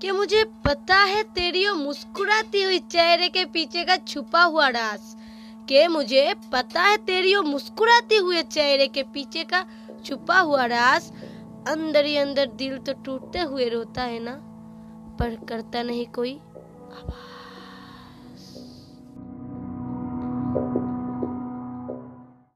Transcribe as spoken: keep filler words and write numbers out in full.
कि मुझे पता है तेरी वो मुस्कुराती हुई चेहरे के पीछे का छुपा हुआ राज, कि मुझे पता है तेरी वो मुस्कुराती हुए चेहरे के पीछे का छुपा हुआ राज। अंदर ही अंदर दिल तो टूटते हुए रोता है ना, पर करता नहीं कोई आवाज।